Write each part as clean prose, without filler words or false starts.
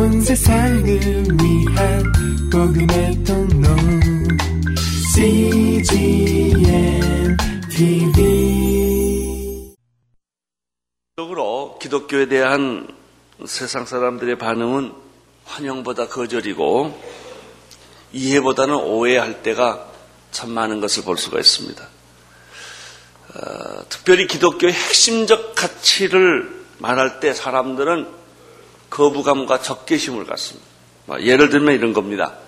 온 세상을 위한 복음의 통로 CGN TV. 적으로 기독교에 대한 세상 사람들의 반응은 환영보다 거절이고 이해보다는 오해할 때가 참 많은 것을 볼 수가 있습니다. 특별히 기독교의 핵심적 가치를 말할 때 사람들은 거부감과 적개심을 갖습니다. 예를 들면 이런 겁니다.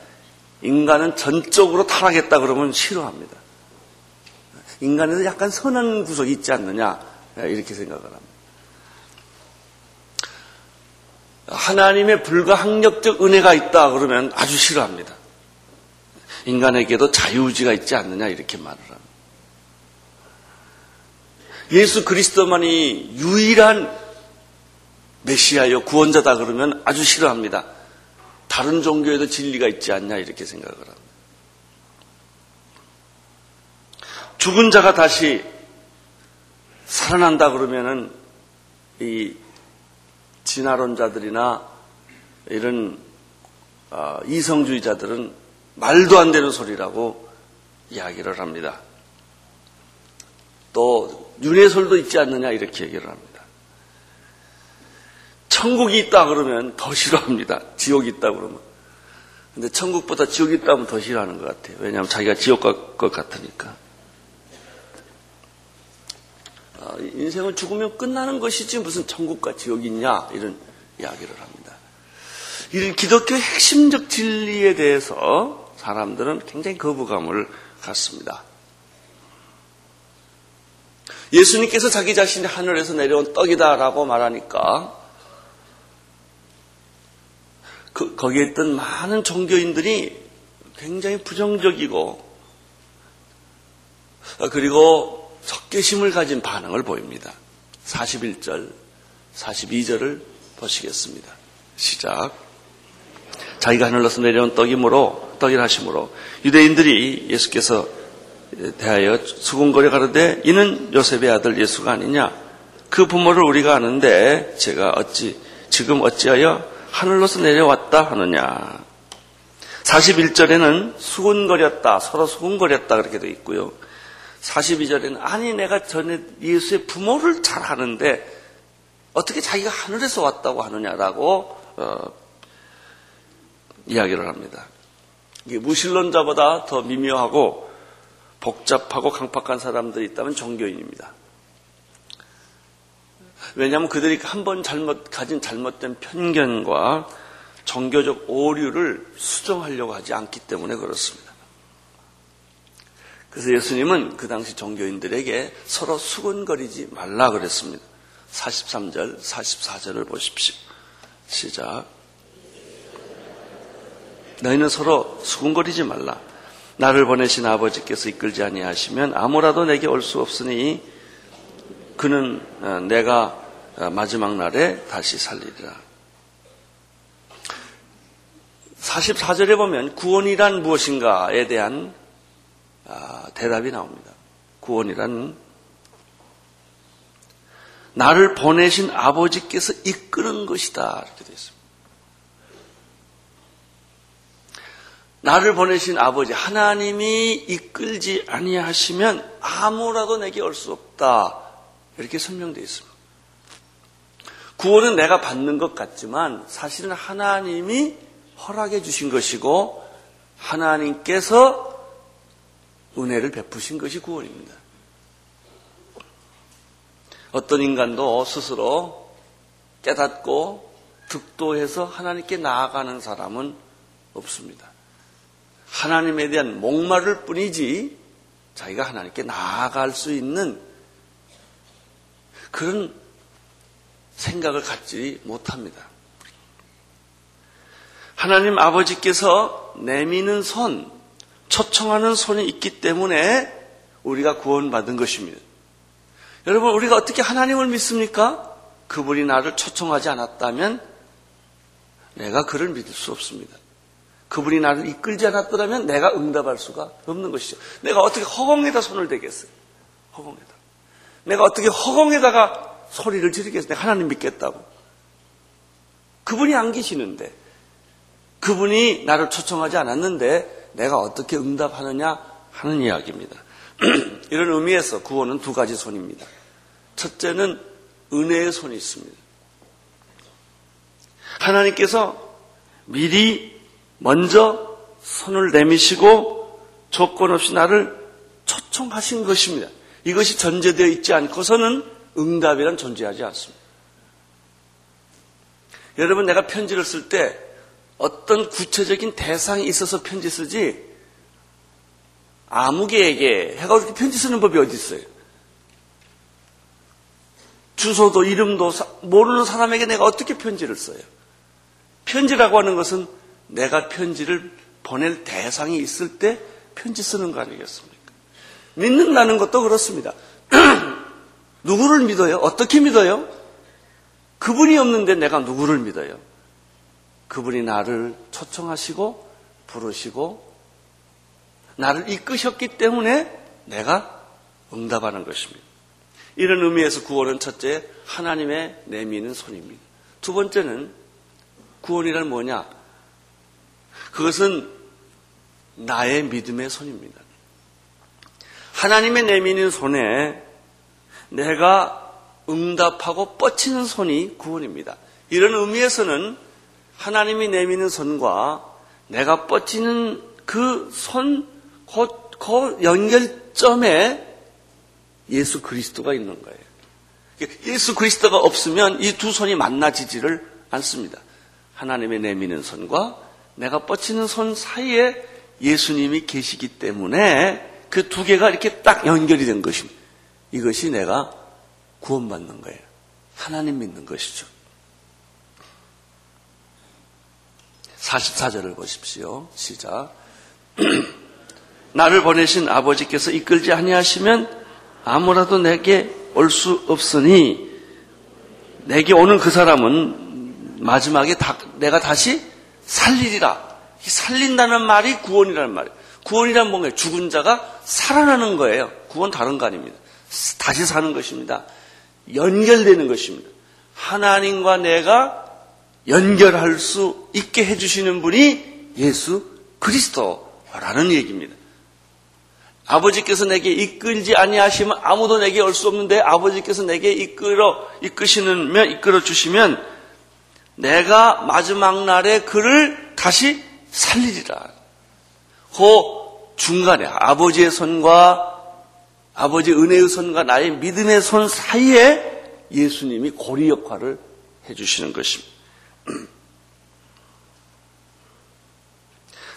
인간은 전적으로 타락했다 그러면 싫어합니다. 인간에는 약간 선한 구석이 있지 않느냐 이렇게 생각을 합니다. 하나님의 불가항력적 은혜가 있다 그러면 아주 싫어합니다. 인간에게도 자유의지가 있지 않느냐 이렇게 말을 합니다. 예수 그리스도만이 유일한 메시아여 구원자다 그러면 아주 싫어합니다. 다른 종교에도 진리가 있지 않냐 이렇게 생각을 합니다. 죽은 자가 다시 살아난다 그러면은 이 진화론자들이나 이런 이성주의자들은 말도 안 되는 소리라고 이야기를 합니다. 또 윤회설도 있지 않느냐 이렇게 얘기를 합니다. 천국이 있다 그러면 더 싫어합니다. 지옥이 있다 그러면. 근데 천국보다 지옥이 있다 하면 더 싫어하는 것 같아요. 왜냐하면 자기가 지옥 갈 것 같으니까. 인생은 죽으면 끝나는 것이지 무슨 천국과 지옥이 있냐 이런 이야기를 합니다. 이런 기독교의 핵심적 진리에 대해서 사람들은 굉장히 거부감을 갖습니다. 예수님께서 자기 자신이 하늘에서 내려온 떡이다라고 말하니까 거기에 있던 많은 종교인들이 굉장히 부정적이고 그리고 적개심을 가진 반응을 보입니다. 41절, 42절을 보시겠습니다. 시작. 자기가 하늘로서 내려온 떡이라 하심으로 유대인들이 예수께서 대하여 수군거려 가로되 이는 요셉의 아들 예수가 아니냐. 그 부모를 우리가 아는데 제가 지금 어찌하여 하늘로서 내려왔다 하느냐. 41절에는 수군거렸다, 서로 수군거렸다 그렇게 되어 있고요. 42절에는 아니 내가 전에 예수의 부모를 잘 아는데 어떻게 자기가 하늘에서 왔다고 하느냐라고 이야기를 합니다. 이게 무신론자보다 더 미묘하고 복잡하고 강팍한 사람들이 있다면 종교인입니다. 왜냐하면 그들이 한번 가진 잘못된 편견과 종교적 오류를 수정하려고 하지 않기 때문에 그렇습니다. 그래서 예수님은 그 당시 종교인들에게 서로 수군거리지 말라 그랬습니다. 43절, 44절을 보십시오. 시작. 너희는 서로 수군거리지 말라. 나를 보내신 아버지께서 이끌지 아니하시면 아무라도 내게 올 수 없으니 그는 내가 마지막 날에 다시 살리리라. 44절에 보면 구원이란 무엇인가에 대한 대답이 나옵니다. 구원이란 나를 보내신 아버지께서 이끄는 것이다 이렇게 되어 있습니다. 나를 보내신 아버지 하나님이 이끌지 아니하시면 아무라도 내게 올 수 없다 이렇게 설명되어 있습니다. 구원은 내가 받는 것 같지만 사실은 하나님이 허락해 주신 것이고 하나님께서 은혜를 베푸신 것이 구원입니다. 어떤 인간도 스스로 깨닫고 득도해서 하나님께 나아가는 사람은 없습니다. 하나님에 대한 목마를 뿐이지 자기가 하나님께 나아갈 수 있는 그런 생각을 갖지 못합니다. 하나님 아버지께서 내미는 손, 초청하는 손이 있기 때문에 우리가 구원받은 것입니다. 여러분, 우리가 어떻게 하나님을 믿습니까? 그분이 나를 초청하지 않았다면 내가 그를 믿을 수 없습니다. 그분이 나를 이끌지 않았더라면 내가 응답할 수가 없는 것이죠. 내가 어떻게 허공에다 손을 대겠어요? 허공에다. 내가 어떻게 허공에다가 소리를 지르겠어요? 내가 하나님 믿겠다고. 그분이 안 계시는데 그분이 나를 초청하지 않았는데 내가 어떻게 응답하느냐 하는 이야기입니다. 이런 의미에서 구원은 두 가지 손입니다. 첫째는 은혜의 손이 있습니다. 하나님께서 미리 먼저 손을 내미시고 조건 없이 나를 초청하신 것입니다. 이것이 전제되어 있지 않고서는 응답이란 존재하지 않습니다. 여러분, 내가 편지를 쓸 때 어떤 구체적인 대상이 있어서 편지 쓰지 아무개에게 해가 어떻게 편지 쓰는 법이 어디 있어요? 주소도 이름도 모르는 사람에게 내가 어떻게 편지를 써요? 편지라고 하는 것은 내가 편지를 보낼 대상이 있을 때 편지 쓰는 거 아니겠습니까? 믿는다는 것도 그렇습니다. 누구를 믿어요? 어떻게 믿어요? 그분이 없는데 내가 누구를 믿어요? 그분이 나를 초청하시고 부르시고 나를 이끄셨기 때문에 내가 응답하는 것입니다. 이런 의미에서 구원은 첫째 하나님의 내미는 손입니다. 두 번째는 구원이란 뭐냐? 그것은 나의 믿음의 손입니다. 하나님의 내미는 손에 내가 응답하고 뻗치는 손이 구원입니다. 이런 의미에서는 하나님이 내미는 손과 내가 뻗치는 그 손, 그 연결점에 예수 그리스도가 있는 거예요. 예수 그리스도가 없으면 이 두 손이 만나지지를 않습니다. 하나님의 내미는 손과 내가 뻗치는 손 사이에 예수님이 계시기 때문에 그 두 개가 이렇게 딱 연결이 된 것입니다. 이것이 내가 구원받는 거예요. 하나님 믿는 것이죠. 44절을 보십시오. 시작. 나를 보내신 아버지께서 이끌지 아니하시면 아무라도 내게 올 수 없으니 내게 오는 그 사람은 마지막에 내가 다시 살리리라. 살린다는 말이 구원이라는 말이에요. 구원이란 뭔가요? 죽은 자가 살아나는 거예요. 구원 다른 거 아닙니다. 다시 사는 것입니다. 연결되는 것입니다. 하나님과 내가 연결할 수 있게 해주시는 분이 예수 그리스도라는 얘기입니다. 아버지께서 내게 이끌지 아니하시면 아무도 내게 올 수 없는데 아버지께서 내게 이끌어 주시면 내가 마지막 날에 그를 다시 살리리라. 그 중간에 아버지의 손과 아버지 은혜의 손과 나의 믿음의 손 사이에 예수님이 고리 역할을 해주시는 것입니다.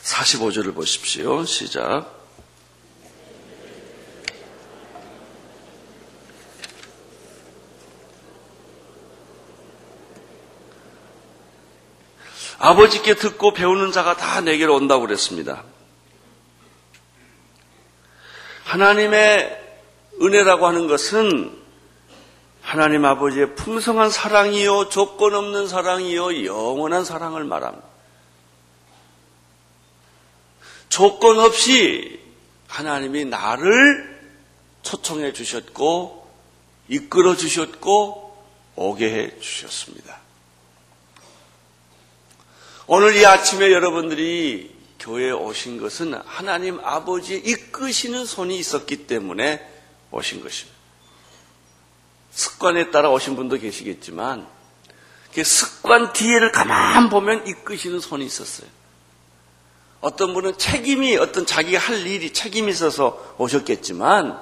45절을 보십시오. 시작. 아버지께 듣고 배우는 자가 다 내게로 온다고 그랬습니다. 하나님의 은혜라고 하는 것은 하나님 아버지의 풍성한 사랑이요, 조건 없는 사랑이요, 영원한 사랑을 말합니다. 조건 없이 하나님이 나를 초청해 주셨고 이끌어 주셨고 오게 해 주셨습니다. 오늘 이 아침에 여러분들이 교회에 오신 것은 하나님 아버지의 이끄시는 손이 있었기 때문에 오신 것입니다. 습관에 따라 오신 분도 계시겠지만 그 습관 뒤에를 가만 보면 이끄시는 손이 있었어요. 어떤 분은 어떤 자기가 할 일이 책임이 있어서 오셨겠지만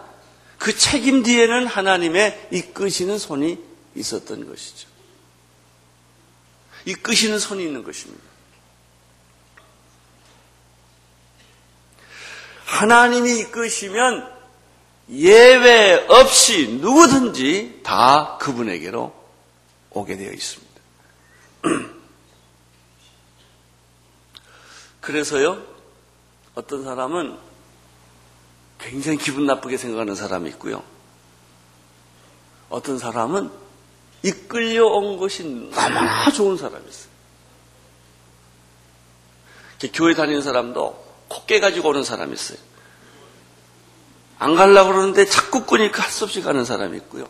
그 책임 뒤에는 하나님의 이끄시는 손이 있었던 것이죠. 이끄시는 손이 있는 것입니다. 하나님이 이끄시면 예외 없이 누구든지 다 그분에게로 오게 되어 있습니다. 그래서요, 어떤 사람은 굉장히 기분 나쁘게 생각하는 사람이 있고요. 어떤 사람은 이끌려온 것이 너무나 좋은 사람이 있어요. 교회 다니는 사람도 콧깨 가지고 오는 사람이 있어요. 안 가려고 그러는데 자꾸 끄니까 할 수 없이 가는 사람이 있고요.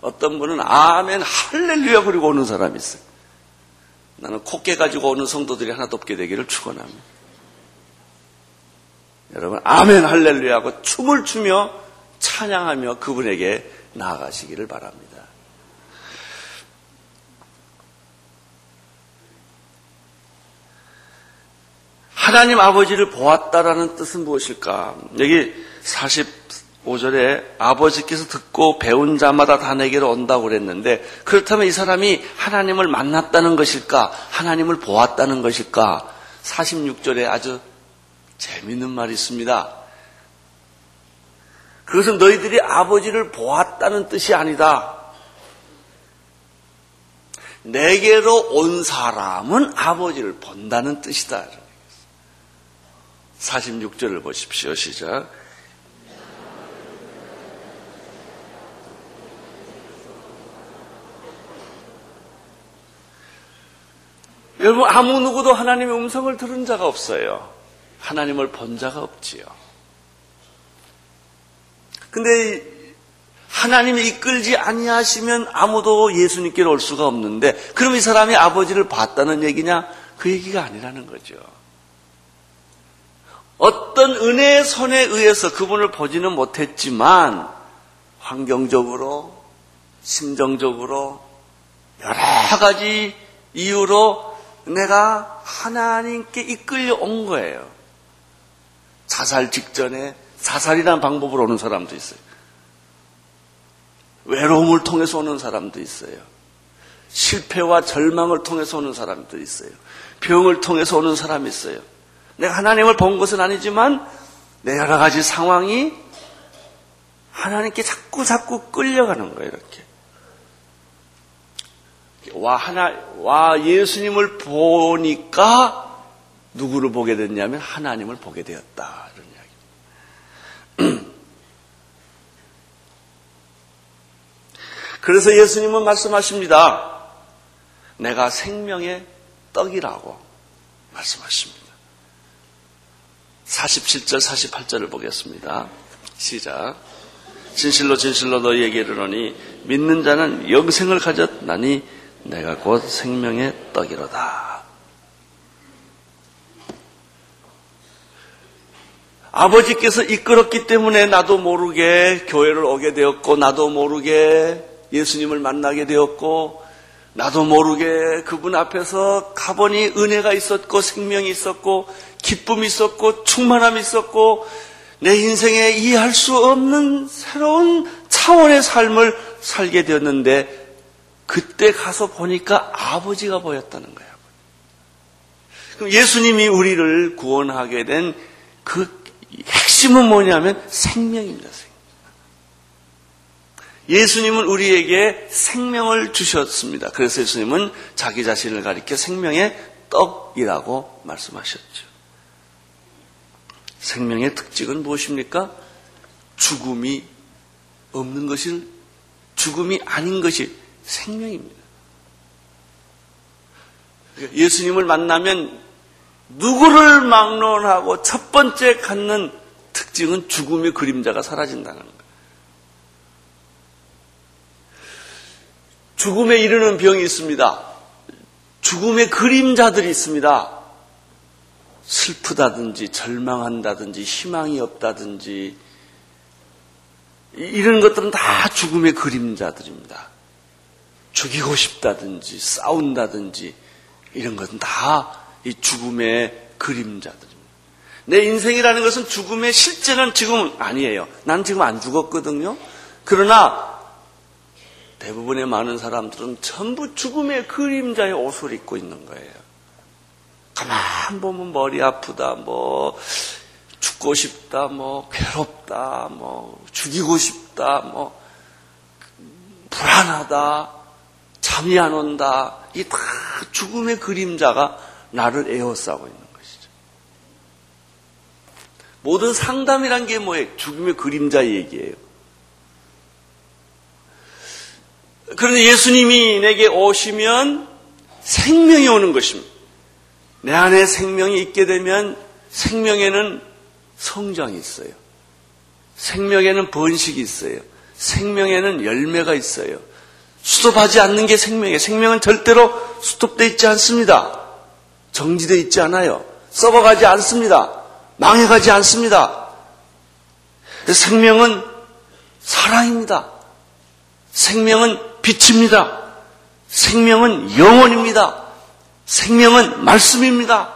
어떤 분은 아멘, 할렐루야 그리고 오는 사람이 있어요. 나는 콧개 가지고 오는 성도들이 하나도 없게 되기를 축원합니다. 여러분 아멘 할렐루야 하고 춤을 추며 찬양하며 그분에게 나아가시기를 바랍니다. 하나님 아버지를 보았다라는 뜻은 무엇일까? 여기 45절에 아버지께서 듣고 배운 자마다 다 내게로 온다고 그랬는데 그렇다면 이 사람이 하나님을 만났다는 것일까? 하나님을 보았다는 것일까? 46절에 아주 재미있는 말이 있습니다. 그것은 너희들이 아버지를 보았다는 뜻이 아니다. 내게로 온 사람은 아버지를 본다는 뜻이다. 46절을 보십시오. 시작. 여러분 아무 누구도 하나님의 음성을 들은 자가 없어요. 하나님을 본 자가 없지요. 근데 하나님이 이끌지 아니하시면 아무도 예수님께로 올 수가 없는데 그럼 이 사람이 아버지를 봤다는 얘기냐? 그 얘기가 아니라는 거죠. 어떤 은혜의 손에 의해서 그분을 보지는 못했지만 환경적으로, 심정적으로, 여러 가지 이유로 내가 하나님께 이끌려온 거예요. 자살 직전에 자살이라는 방법으로 오는 사람도 있어요. 외로움을 통해서 오는 사람도 있어요. 실패와 절망을 통해서 오는 사람도 있어요. 병을 통해서 오는 사람이 있어요. 내가 하나님을 본 것은 아니지만 내 여러 가지 상황이 하나님께 자꾸 끌려가는 거예요. 이렇게 와 예수님을 보니까 누구를 보게 됐냐면 하나님을 보게 되었다. 이런 이야기입니다. 그래서 예수님은 말씀하십니다. 내가 생명의 떡이라고 말씀하십니다. 47절, 48절을 보겠습니다. 시작. 진실로 진실로 너희에게 이르노니 믿는 자는 영생을 가졌나니 내가 곧 생명의 떡이로다. 아버지께서 이끌었기 때문에 나도 모르게 교회를 오게 되었고 나도 모르게 예수님을 만나게 되었고 나도 모르게 그분 앞에서 가보니 은혜가 있었고 생명이 있었고 기쁨이 있었고 충만함이 있었고 내 인생에 이해할 수 없는 새로운 차원의 삶을 살게 되었는데 그때 가서 보니까 아버지가 보였다는 거예요. 그럼 예수님이 우리를 구원하게 된 그 핵심은 뭐냐면 생명입니다. 예수님은 우리에게 생명을 주셨습니다. 그래서 예수님은 자기 자신을 가리켜 생명의 떡이라고 말씀하셨죠. 생명의 특징은 무엇입니까? 죽음이 없는 것을, 죽음이 아닌 것이 생명입니다. 예수님을 만나면 누구를 막론하고 첫 번째 갖는 특징은 죽음의 그림자가 사라진다는 거예요. 죽음에 이르는 병이 있습니다. 죽음의 그림자들이 있습니다. 슬프다든지 절망한다든지 희망이 없다든지 이런 것들은 다 죽음의 그림자들입니다. 죽이고 싶다든지 싸운다든지 이런 것은 다 이 죽음의 그림자들입니다. 내 인생이라는 것은 죽음의 실제는 지금은 아니에요. 난 지금 안 죽었거든요. 그러나 대부분의 많은 사람들은 전부 죽음의 그림자의 옷을 입고 있는 거예요. 가만 보면 머리 아프다, 죽고 싶다, 괴롭다, 죽이고 싶다, 불안하다, 잠이 안 온다. 이게 다 죽음의 그림자가 나를 에워싸고 있는 것이죠. 모든 상담이란 게 뭐예요? 죽음의 그림자 얘기예요. 그런데 예수님이 내게 오시면 생명이 오는 것입니다. 내 안에 생명이 있게 되면 생명에는 성장이 있어요. 생명에는 번식이 있어요. 생명에는 열매가 있어요. 수습하지 않는 게 생명이에요. 생명은 절대로 스톱되어 있지 않습니다. 정지되어 있지 않아요. 썩어가지 않습니다. 망해가지 않습니다. 생명은 사랑입니다. 생명은 빛입니다. 생명은 영원입니다. 생명은 말씀입니다.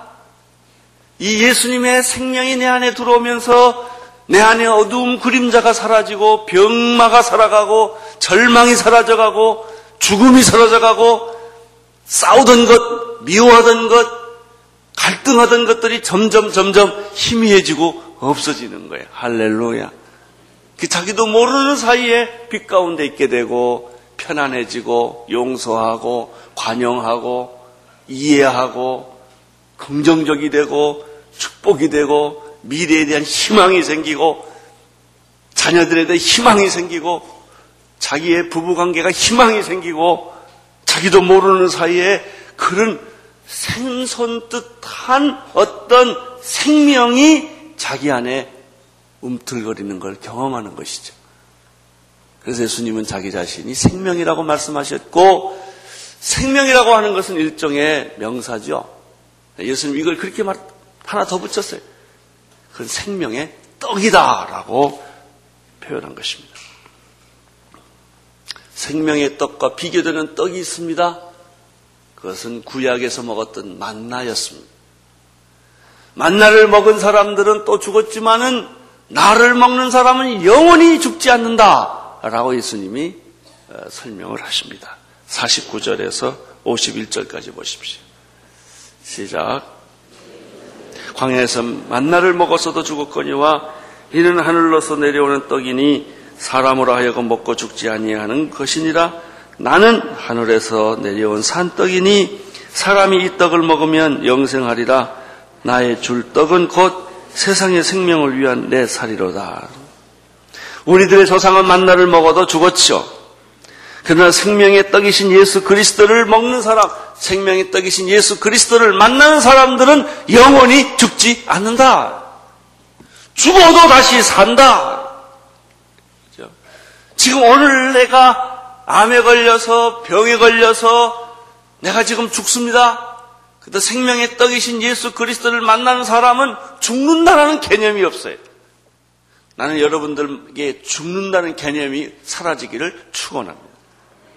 이 예수님의 생명이 내 안에 들어오면서 내 안에 어두운 그림자가 사라지고 병마가 살아가고 절망이 사라져가고 죽음이 사라져가고 싸우던 것, 미워하던 것, 갈등하던 것들이 점점 희미해지고 없어지는 거예요. 할렐루야. 그 자기도 모르는 사이에 빛 가운데 있게 되고 편안해지고 용서하고 관용하고 이해하고 긍정적이 되고 축복이 되고 미래에 대한 희망이 생기고 자녀들에 대한 희망이 생기고 자기의 부부관계가 희망이 생기고 자기도 모르는 사이에 그런 생선뜻한 어떤 생명이 자기 안에 움틀거리는 걸 경험하는 것이죠. 그래서 예수님은 자기 자신이 생명이라고 말씀하셨고 생명이라고 하는 것은 일종의 명사죠. 예수님 이걸 그렇게 하나 더 붙였어요. 그건 생명의 떡이다라고 표현한 것입니다. 생명의 떡과 비교되는 떡이 있습니다. 그것은 구약에서 먹었던 만나였습니다. 만나를 먹은 사람들은 또 죽었지만은 나를 먹는 사람은 영원히 죽지 않는다라고 예수님이 설명을 하십니다. 49절에서 51절까지 보십시오. 시작. 광야에서 만나를 먹었어도 죽었거니와 이는 하늘로서 내려오는 떡이니 사람으로 하여금 먹고 죽지 아니하는 것이니라. 나는 하늘에서 내려온 산떡이니 사람이 이 떡을 먹으면 영생하리라. 나의 줄 떡은 곧 세상의 생명을 위한 내 살이로다. 우리들의 조상은 만나를 먹어도 죽었죠. 그러나 생명의 떡이신 예수 그리스도를 먹는 사람, 생명의 떡이신 예수 그리스도를 만나는 사람들은 영원히 죽지 않는다. 죽어도 다시 산다. 그렇죠? 지금 오늘 내가 암에 걸려서 병에 걸려서 내가 지금 죽습니다. 그런데 생명의 떡이신 예수 그리스도를 만나는 사람은 죽는다라는 개념이 없어요. 나는 여러분들에게 죽는다는 개념이 사라지기를 축원합니다.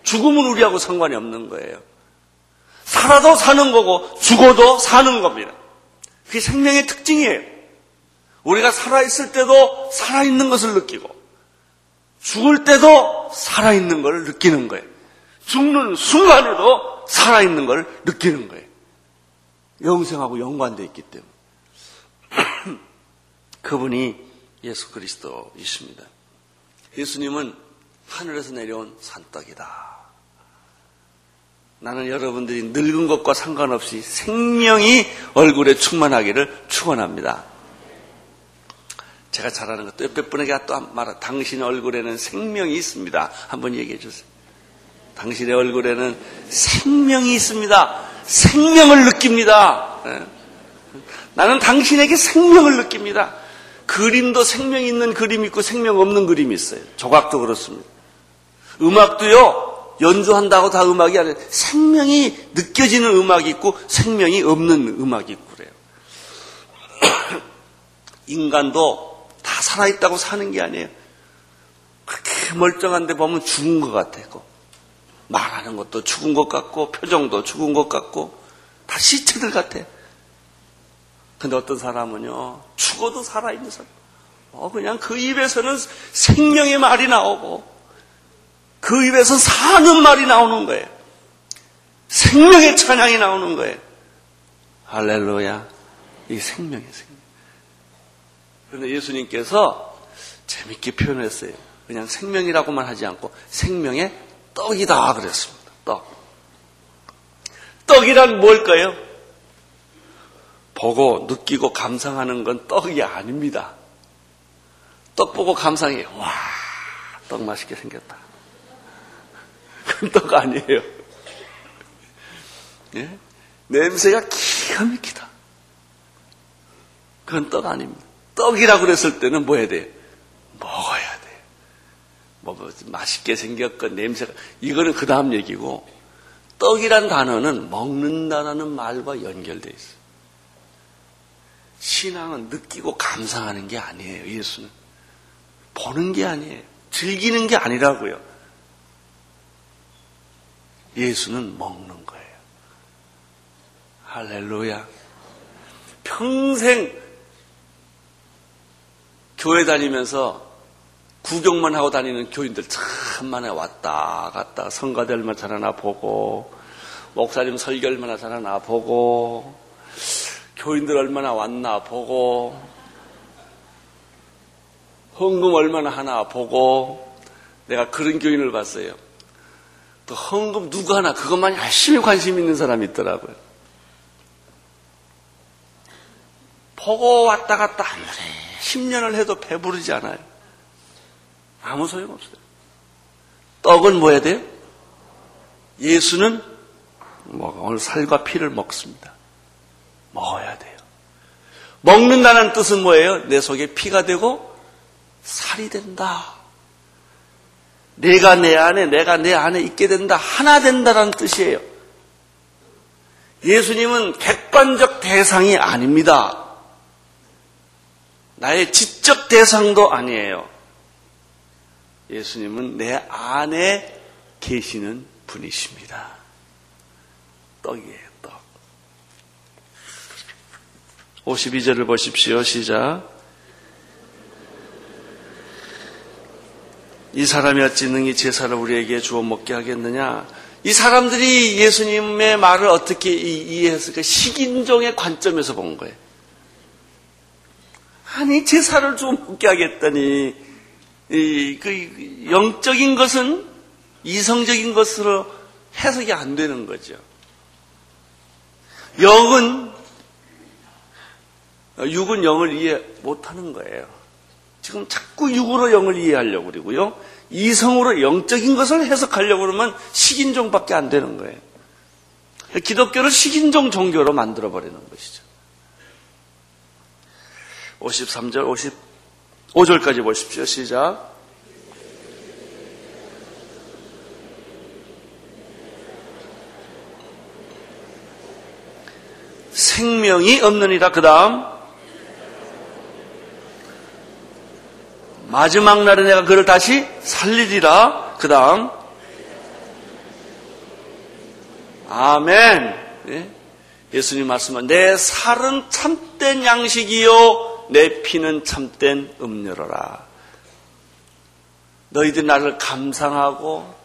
죽음은 우리하고 상관이 없는 거예요. 살아도 사는 거고 죽어도 사는 겁니다. 그게 생명의 특징이에요. 우리가 살아있을 때도 살아있는 것을 느끼고 죽을 때도 살아있는 걸 느끼는 거예요. 죽는 순간에도 살아있는 걸 느끼는 거예요. 영생하고 연관되어 있기 때문에. 그분이 예수 그리스도이십니다. 예수님은 하늘에서 내려온 산떡이다. 나는 여러분들이 늙은 것과 상관없이 생명이 얼굴에 충만하기를 축원합니다. 제가 잘하는 것도 옆에 분에게 또 말아. 당신 얼굴에는 생명이 있습니다. 한번 얘기해 주세요. 당신의 얼굴에는 생명이 있습니다. 생명을 느낍니다. 나는 당신에게 생명을 느낍니다. 그림도 생명 있는 그림이 있고 생명 없는 그림이 있어요. 조각도 그렇습니다. 음악도요. 연주한다고 다 음악이 아니라 생명이 느껴지는 음악이 있고 생명이 없는 음악이 있고 그래요. 인간도 다 살아있다고 사는 게 아니에요. 그렇게 멀쩡한데 보면 죽은 것 같아요. 말하는 것도 죽은 것 같고 표정도 죽은 것 같고 다 시체들 같아요. 근데 어떤 사람은요. 죽어도 살아있는 사람. 그냥 그 입에서는 생명의 말이 나오고 그 입에서 사는 말이 나오는 거예요. 생명의 찬양이 나오는 거예요. 할렐루야. 이게 생명이에요. 생명. 그런데 예수님께서 재밌게 표현했어요. 그냥 생명이라고만 하지 않고 생명의 떡이다 그랬습니다. 떡. 떡이란 뭘까요? 보고 느끼고 감상하는 건 떡이 아닙니다. 떡 보고 감상해. 와, 떡 맛있게 생겼다. 그건 떡 아니에요. 예? 냄새가 기가 막히다. 그건 떡 아닙니다. 떡이라고 그랬을 때는 뭐 해야 돼요? 먹어야 돼요. 뭐 맛있게 생겼건 냄새가 이거는 그 다음 얘기고 떡이란 단어는 먹는다라는 말과 연결되어 있어요. 신앙은 느끼고 감상하는 게 아니에요. 예수는 보는 게 아니에요. 즐기는 게 아니라고요. 예수는 먹는 거예요. 할렐루야. 평생 교회 다니면서 구경만 하고 다니는 교인들 참 많아요. 왔다 갔다 성가대 얼마나 잘하나 보고, 목사님 설교 얼마나 잘하나 보고, 교인들 얼마나 왔나 보고, 헌금 얼마나 하나 보고. 내가 그런 교인을 봤어요. 또 헌금 누가 하나 그것만 열심히 관심 있는 사람이 있더라고요. 보고 왔다 갔다 아무리 10년을 해도 배부르지 않아요. 아무 소용없어요. 떡은 뭐 해야 돼요? 예수는 먹어. 오늘 살과 피를 먹습니다. 먹어야 돼요. 먹는다는 뜻은 뭐예요? 내 속에 피가 되고 살이 된다. 내가 내 안에 있게 된다. 하나 된다라는 뜻이에요. 예수님은 객관적 대상이 아닙니다. 나의 지적 대상도 아니에요. 예수님은 내 안에 계시는 분이십니다. 떡이에요, 떡. 52절을 보십시오. 시작. 이 사람이 어찌 능히 제사를 우리에게 주어 먹게 하겠느냐. 이 사람들이 예수님의 말을 어떻게 이해했을까? 식인종의 관점에서 본 거예요. 아니, 제사를 주어 먹게 하겠다니. 영적인 것은 이성적인 것으로 해석이 안 되는 거죠. 육은 영을 이해 못하는 거예요. 지금 자꾸 육으로 영을 이해하려고 그러고요, 이성으로 영적인 것을 해석하려고 그러면 식인종밖에 안 되는 거예요. 기독교를 식인종 종교로 만들어버리는 것이죠. 53절, 5절까지 보십시오. 시작. 생명이 없느니라. 그 다음 마지막 날에 내가 그를 다시 살리리라. 그 다음 아멘. 예수님 말씀은 내 살은 참된 양식이요 내 피는 참된 음료로라. 너희들 나를 감상하고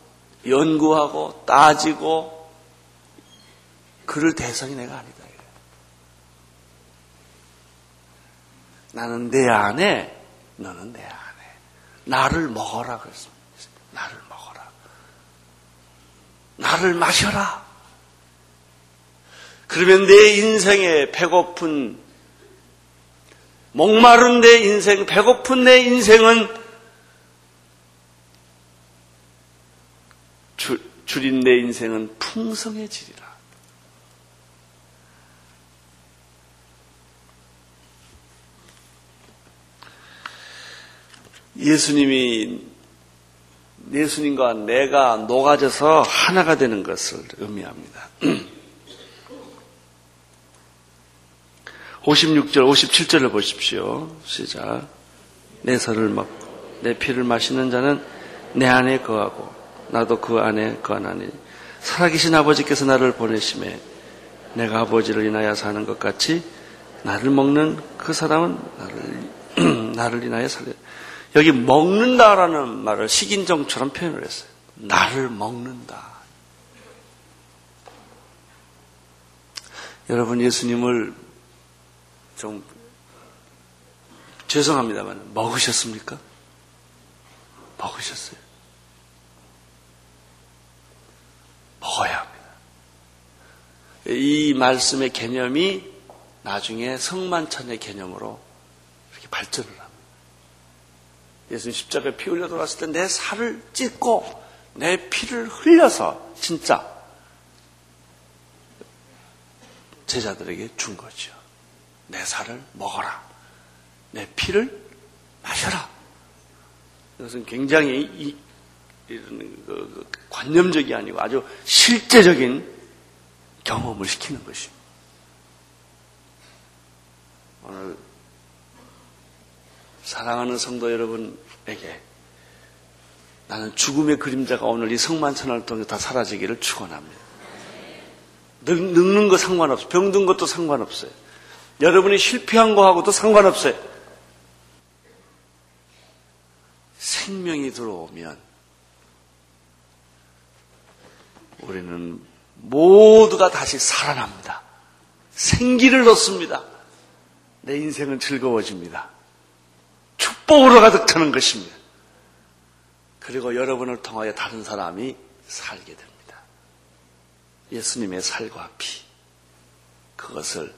연구하고 따지고 그럴 대상이 내가 아니다. 나는 내 안에, 너는 내 안에. 나를 먹어라 그랬습니다. 나를 먹어라. 나를 마셔라. 그러면 내 인생에 배고픈, 목마른 내 인생, 배고픈 내 인생은 줄인 내 인생은 풍성해지리라. 예수님과 내가 녹아져서 하나가 되는 것을 의미합니다. 56절, 57절을 보십시오. 시작. 내 살을 먹고 내 피를 마시는 자는 내 안에 거하고 나도 그 안에 거하나니 살아계신 아버지께서 나를 보내심에 내가 아버지를 인하여 사는 것 같이 나를 먹는 그 사람은 나를 인하여 살려. 여기 먹는다라는 말을 식인종처럼 표현을 했어요. 나를 먹는다. 여러분, 예수님을 좀 죄송합니다만 먹으셨습니까? 먹으셨어요. 먹어야 합니다. 이 말씀의 개념이 나중에 성만찬의 개념으로 이렇게 발전을 합니다. 예수님 십자가에 피 흘려 돌았을 때 내 살을 찢고 내 피를 흘려서 진짜 제자들에게 준 거죠. 내 살을 먹어라. 내 피를 마셔라. 이것은 굉장히 이런 그 관념적이 아니고 아주 실제적인 경험을 시키는 것입니다. 오늘 사랑하는 성도 여러분에게 나는 죽음의 그림자가 오늘 이 성만찬을 통해 다 사라지기를 축원합니다. 늙는 거 상관없어요. 병든 것도 상관없어요. 여러분이 실패한 거하고도 상관없어요. 생명이 들어오면 우리는 모두가 다시 살아납니다. 생기를 얻습니다. 내 인생은 즐거워집니다. 축복으로 가득 차는 것입니다. 그리고 여러분을 통하여 다른 사람이 살게 됩니다. 예수님의 살과 피, 그것을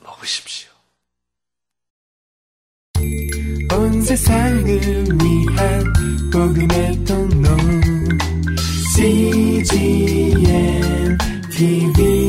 먹으십시오. 온 세상을 위한 복음의 통로 CGN TV